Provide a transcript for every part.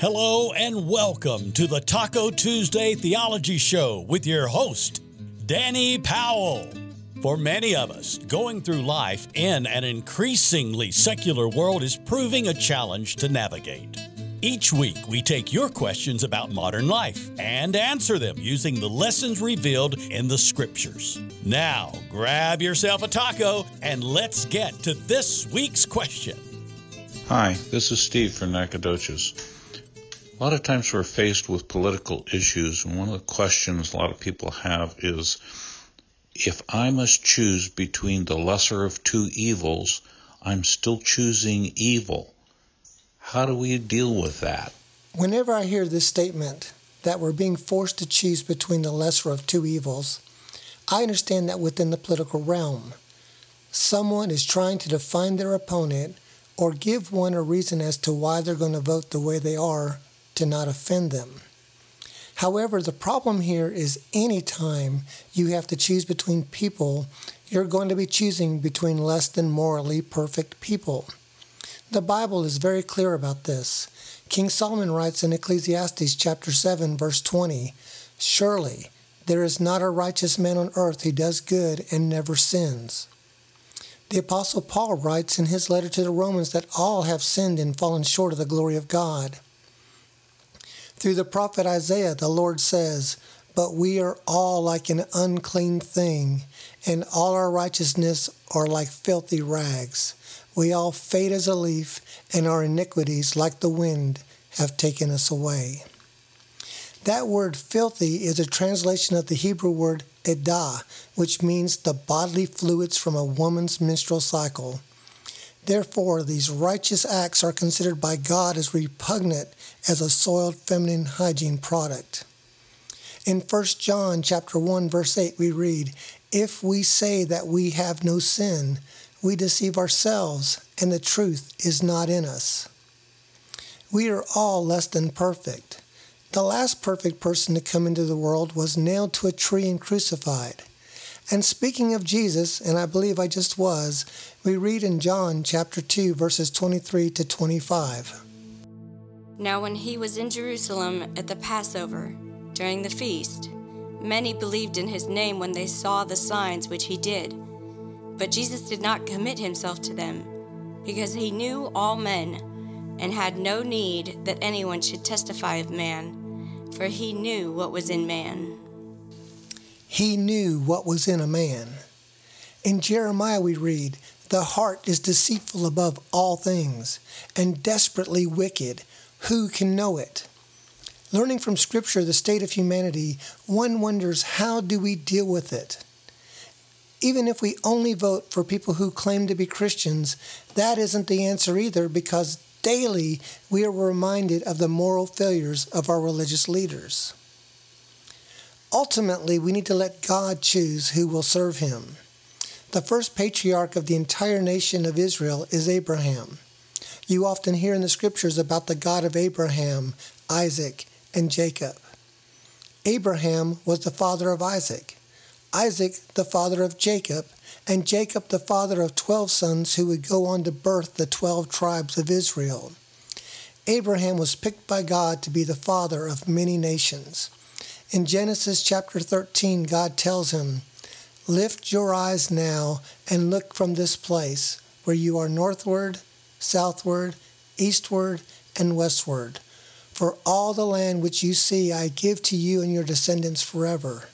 Hello and welcome to the Taco Tuesday Theology Show with your host, Danny Powell. For many of us, going through life in an increasingly secular world is proving a challenge to navigate. Each week, we take your questions about modern life and answer them using the lessons revealed in the Scriptures. Now, grab yourself a taco and let's get to this week's question. Hi, this is Steve from Nacogdoches. A lot of times we're faced with political issues, and one of the questions a lot of people have is, if I must choose between the lesser of two evils, I'm still choosing evil. How do we deal with that? Whenever I hear this statement that we're being forced to choose between the lesser of two evils, I understand that within the political realm, someone is trying to define their opponent or give one a reason as to why they're going to vote the way they are to not offend them. However, the problem here is any time you have to choose between people, you're going to be choosing between less than morally perfect people. The Bible is very clear about this. King Solomon writes in Ecclesiastes chapter 7, verse 20, "Surely there is not a righteous man on earth who does good and never sins." The Apostle Paul writes in his letter to the Romans that all have sinned and fallen short of the glory of God. Through the prophet Isaiah, the Lord says, "But we are all like an unclean thing, and all our righteousness are like filthy rags. We all fade as a leaf, and our iniquities, like the wind, have taken us away." That word filthy is a translation of the Hebrew word edah, which means the bodily fluids from a woman's menstrual cycle. Therefore, these righteous acts are considered by God as repugnant as a soiled feminine hygiene product. In 1 John chapter 1, verse 8, we read, "If we say that we have no sin, we deceive ourselves, and the truth is not in us." We are all less than perfect. The last perfect person to come into the world was nailed to a tree and crucified. And speaking of Jesus, and I believe I just was, we read in John chapter 2, verses 23 to 25. "Now when he was in Jerusalem at the Passover, during the feast, many believed in his name when they saw the signs which he did. But Jesus did not commit himself to them, because he knew all men, and had no need that anyone should testify of man, for he knew what was in man." He knew what was in a man. In Jeremiah we read, "The heart is deceitful above all things, and desperately wicked. Who can know it?" Learning from Scripture the state of humanity, one wonders, how do we deal with it? Even if we only vote for people who claim to be Christians, that isn't the answer either, because daily we are reminded of the moral failures of our religious leaders. Ultimately, we need to let God choose who will serve him. The first patriarch of the entire nation of Israel is Abraham. You often hear in the Scriptures about the God of Abraham, Isaac, and Jacob. Abraham was the father of Isaac, Isaac the father of Jacob, and Jacob the father of 12 sons who would go on to birth the 12 tribes of Israel. Abraham was picked by God to be the father of many nations. In Genesis chapter 13, God tells him, "Lift your eyes now and look from this place where you are northward, southward, eastward, and westward. For all the land which you see I give to you and your descendants forever.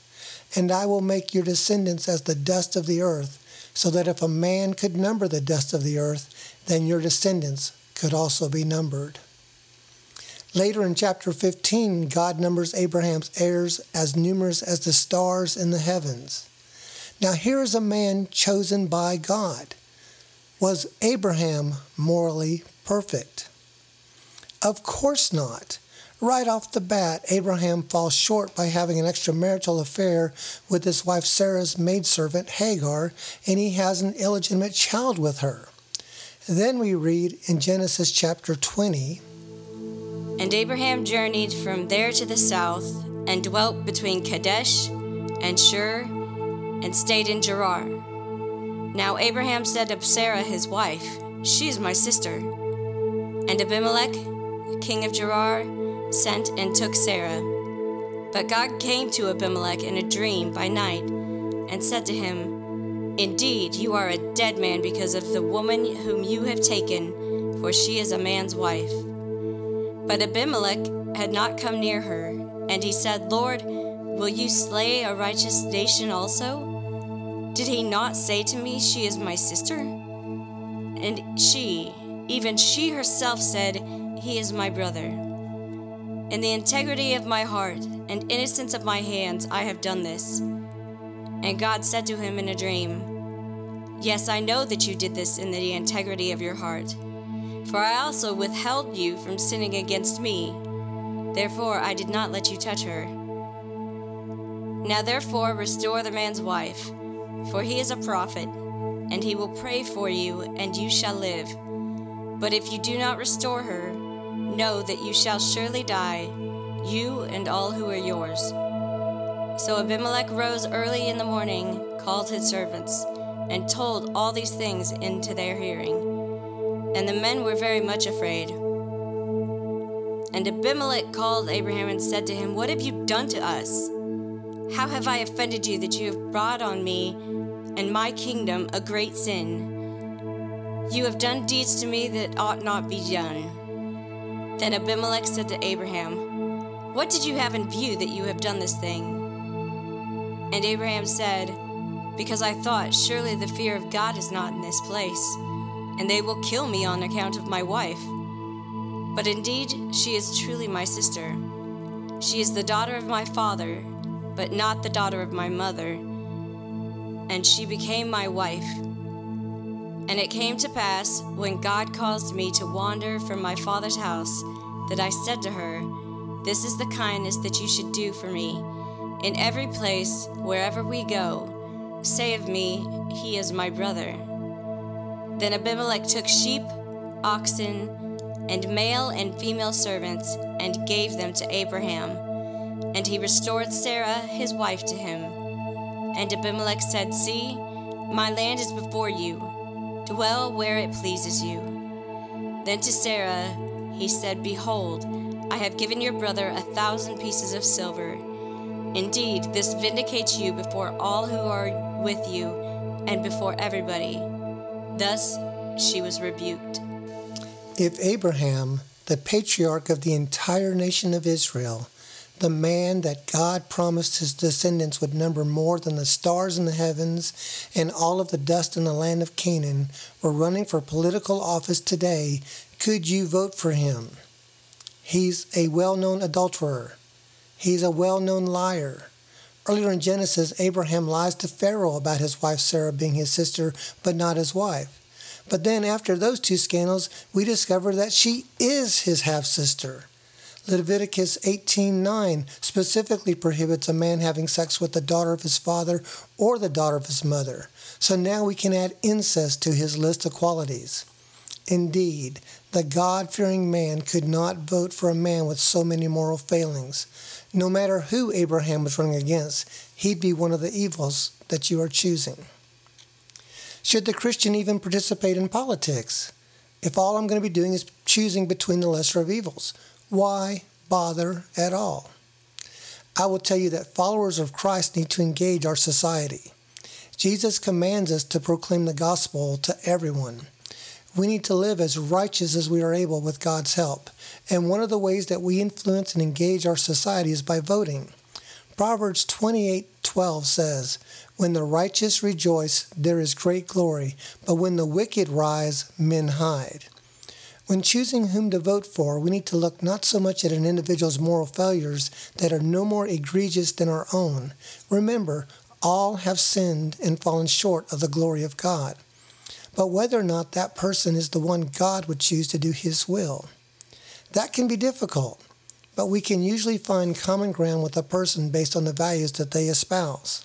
And I will make your descendants as the dust of the earth, so that if a man could number the dust of the earth, then your descendants could also be numbered." Later in chapter 15, God numbers Abraham's heirs as numerous as the stars in the heavens. Now here is a man chosen by God. Was Abraham morally perfect? Of course not. Right off the bat, Abraham falls short by having an extramarital affair with his wife Sarah's maidservant, Hagar, and he has an illegitimate child with her. Then we read in Genesis chapter 20, "And Abraham journeyed from there to the south, and dwelt between Kadesh and Shur, and stayed in Gerar. Now Abraham said of Sarah his wife, 'She's my sister.' And Abimelech, king of Gerar, sent and took Sarah. But God came to Abimelech in a dream by night and said to him, "Indeed, you are a dead man because of the woman whom you have taken, for she is a man's wife." But Abimelech had not come near her, and he said, "Lord, will you slay a righteous nation also? Did he not say to me, 'She is my sister'? And she, even she herself said, 'He is my brother.' In the integrity of my heart and innocence of my hands, I have done this." And God said to him in a dream, "Yes, I know that you did this in the integrity of your heart, for I also withheld you from sinning against me. Therefore, I did not let you touch her. Now therefore, restore the man's wife, for he is a prophet, and he will pray for you, and you shall live. But if you do not restore her, know that you shall surely die, you and all who are yours." So Abimelech rose early in the morning, called his servants, and told all these things into their hearing. And the men were very much afraid. And Abimelech called Abraham and said to him, "What have you done to us? How have I offended you that you have brought on me and my kingdom a great sin? You have done deeds to me that ought not be done." Then Abimelech said to Abraham, "What did you have in view that you have done this thing?" And Abraham said, "Because I thought, surely the fear of God is not in this place, and they will kill me on account of my wife. But indeed, she is truly my sister. She is the daughter of my father, but not the daughter of my mother, and she became my wife. And it came to pass, when God caused me to wander from my father's house, that I said to her, 'This is the kindness that you should do for me. In every place, wherever we go, say of me, he is my brother.'" Then Abimelech took sheep, oxen, and male and female servants, and gave them to Abraham. And he restored Sarah, his wife, to him. And Abimelech said, "See, my land is before you. Dwell where it pleases you." Then to Sarah he said, "Behold, I have given your brother 1,000 pieces of silver. Indeed, this vindicates you before all who are with you and before everybody." Thus she was rebuked. If Abraham, the patriarch of the entire nation of Israel, the man that God promised his descendants would number more than the stars in the heavens and all of the dust in the land of Canaan, were running for political office today, could you vote for him? He's a well-known adulterer. He's a well-known liar. Earlier in Genesis, Abraham lies to Pharaoh about his wife Sarah being his sister, but not his wife. But then after those two scandals, we discover that she is his half-sister. Leviticus 18:9 specifically prohibits a man having sex with the daughter of his father or the daughter of his mother. So now we can add incest to his list of qualities. Indeed, the God-fearing man could not vote for a man with so many moral failings. No matter who Abraham was running against, he'd be one of the evils that you are choosing. Should the Christian even participate in politics? If all I'm going to be doing is choosing between the lesser of evils, why bother at all? I will tell you that followers of Christ need to engage our society. Jesus commands us to proclaim the gospel to everyone. We need to live as righteous as we are able with God's help. And one of the ways that we influence and engage our society is by voting. Proverbs 28:12 says, "When the righteous rejoice, there is great glory, but when the wicked rise, men hide." When choosing whom to vote for, we need to look not so much at an individual's moral failures that are no more egregious than our own. Remember, all have sinned and fallen short of the glory of God. But whether or not that person is the one God would choose to do his will. That can be difficult, but we can usually find common ground with a person based on the values that they espouse.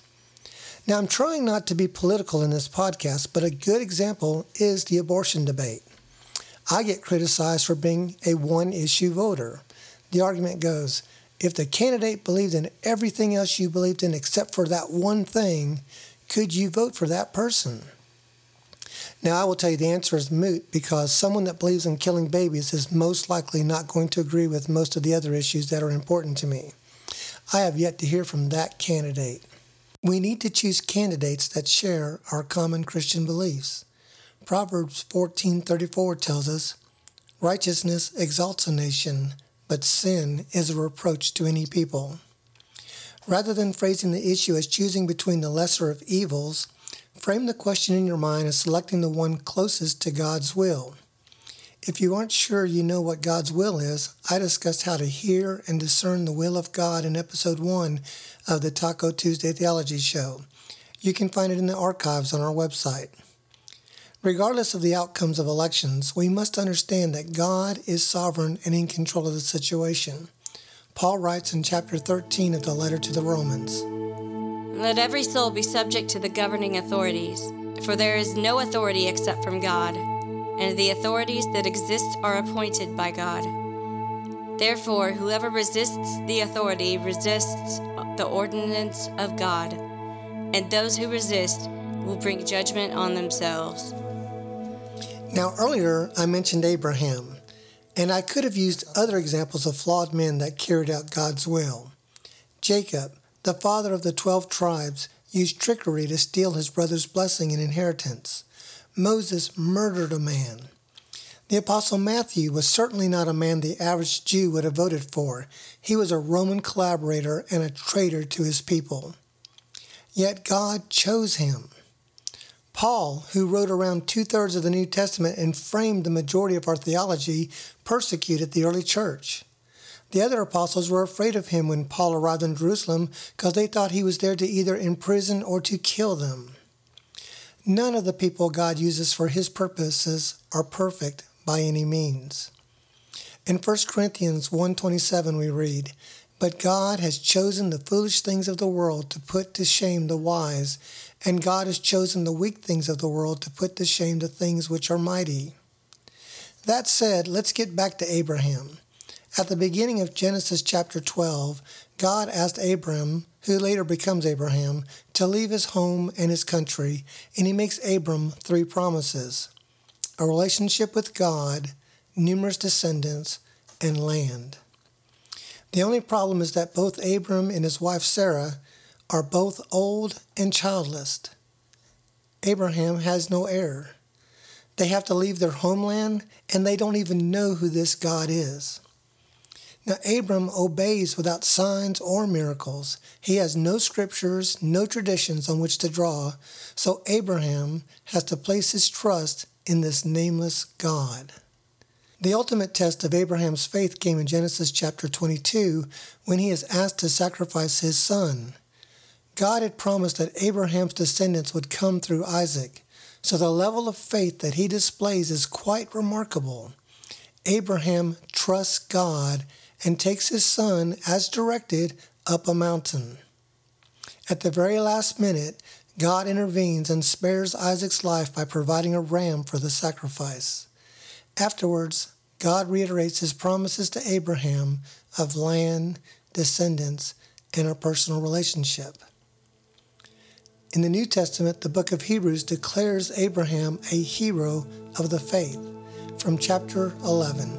Now, I'm trying not to be political in this podcast, but a good example is the abortion debate. I get criticized for being a one-issue voter. The argument goes, if the candidate believed in everything else you believed in except for that one thing, could you vote for that person? Now, I will tell you the answer is moot, because someone that believes in killing babies is most likely not going to agree with most of the other issues that are important to me. I have yet to hear from that candidate. We need to choose candidates that share our common Christian beliefs. Proverbs 14:34 tells us, "Righteousness exalts a nation, but sin is a reproach to any people." Rather than phrasing the issue as choosing between the lesser of evils, frame the question in your mind as selecting the one closest to God's will. If you aren't sure you know what God's will is, I discussed how to hear and discern the will of God in Episode 1 of the Taco Tuesday Theology Show. You can find it in the archives on our website. Regardless of the outcomes of elections, we must understand that God is sovereign and in control of the situation. Paul writes in chapter 13 of the letter to the Romans, "Let every soul be subject to the governing authorities, for there is no authority except from God, and the authorities that exist are appointed by God. Therefore, whoever resists the authority resists the ordinance of God, and those who resist will bring judgment on themselves." Now, earlier I mentioned Abraham, and I could have used other examples of flawed men that carried out God's will. Jacob, the father of the 12 tribes, used trickery to steal his brother's blessing and inheritance. Moses murdered a man. The Apostle Matthew was certainly not a man the average Jew would have voted for. He was a Roman collaborator and a traitor to his people. Yet God chose him. Paul, who wrote around two-thirds of the New Testament and framed the majority of our theology, persecuted the early church. The other apostles were afraid of him when Paul arrived in Jerusalem because they thought he was there to either imprison or to kill them. None of the people God uses for his purposes are perfect by any means. In 1 Corinthians 1:27 we read, "But God has chosen the foolish things of the world to put to shame the wise, and God has chosen the weak things of the world to put to shame the things which are mighty." That said, let's get back to Abraham. At the beginning of Genesis chapter 12, God asked Abram, who later becomes Abraham, to leave his home and his country, and he makes Abram three promises: a relationship with God, numerous descendants, and land. The only problem is that both Abram and his wife Sarah are both old and childless. Abraham has no heir. They have to leave their homeland, and they don't even know who this God is. Now, Abram obeys without signs or miracles. He has no scriptures, no traditions on which to draw, so Abraham has to place his trust in this nameless God. The ultimate test of Abraham's faith came in Genesis chapter 22 when he is asked to sacrifice his son. God had promised that Abraham's descendants would come through Isaac, so the level of faith that he displays is quite remarkable. Abraham trusts God and takes his son, as directed, up a mountain. At the very last minute, God intervenes and spares Isaac's life by providing a ram for the sacrifice. Afterwards, God reiterates his promises to Abraham of land, descendants, and a personal relationship. In the New Testament, the book of Hebrews declares Abraham a hero of the faith. From chapter 11,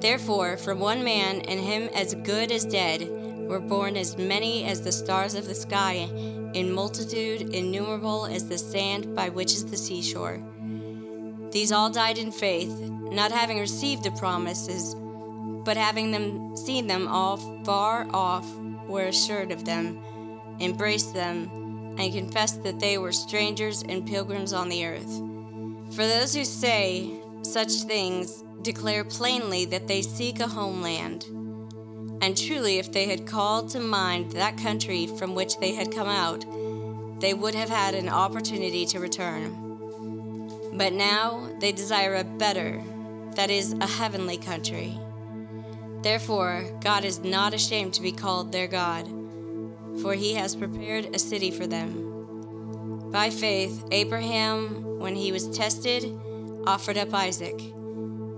Therefore, from one man, and him as good as dead, were born as many as the stars of the sky, in multitude innumerable as the sand by which is the seashore. These all died in faith, not having received the promises, but having seen them all far off, were assured of them, embraced them, and confessed that they were strangers and pilgrims on the earth. For those who say such things declare plainly that they seek a homeland. And truly, if they had called to mind that country from which they had come out, they would have had an opportunity to return. But now they desire a better, that is, a heavenly country. Therefore, God is not ashamed to be called their God, for he has prepared a city for them. By faith, Abraham, when he was tested, offered up Isaac,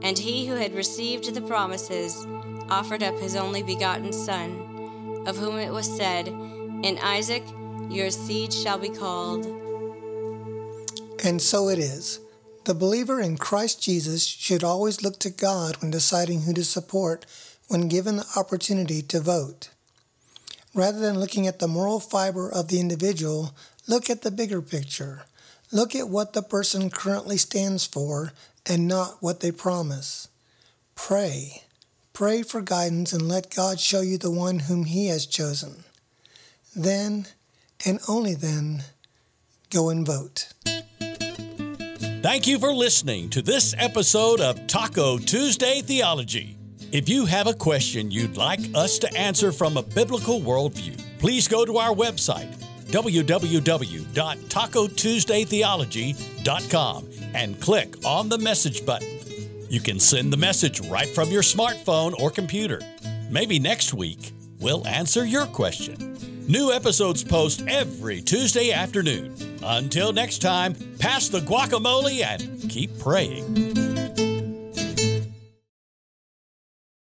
and he who had received the promises offered up his only begotten son, of whom it was said, "In Isaac your seed shall be called." And so it is. The believer in Christ Jesus should always look to God when deciding who to support when given the opportunity to vote. Rather than looking at the moral fiber of the individual, look at the bigger picture. Look at what the person currently stands for and not what they promise. Pray. Pray for guidance and let God show you the one whom he has chosen. Then, and only then, go and vote. Thank you for listening to this episode of Taco Tuesday Theology. If you have a question you'd like us to answer from a biblical worldview, please go to our website, www.tacotuesdaytheology.com, and click on the message button. You can send the message right from your smartphone or computer. Maybe next week we'll answer your question. New episodes post every Tuesday afternoon. Until next time, pass the guacamole and keep praying.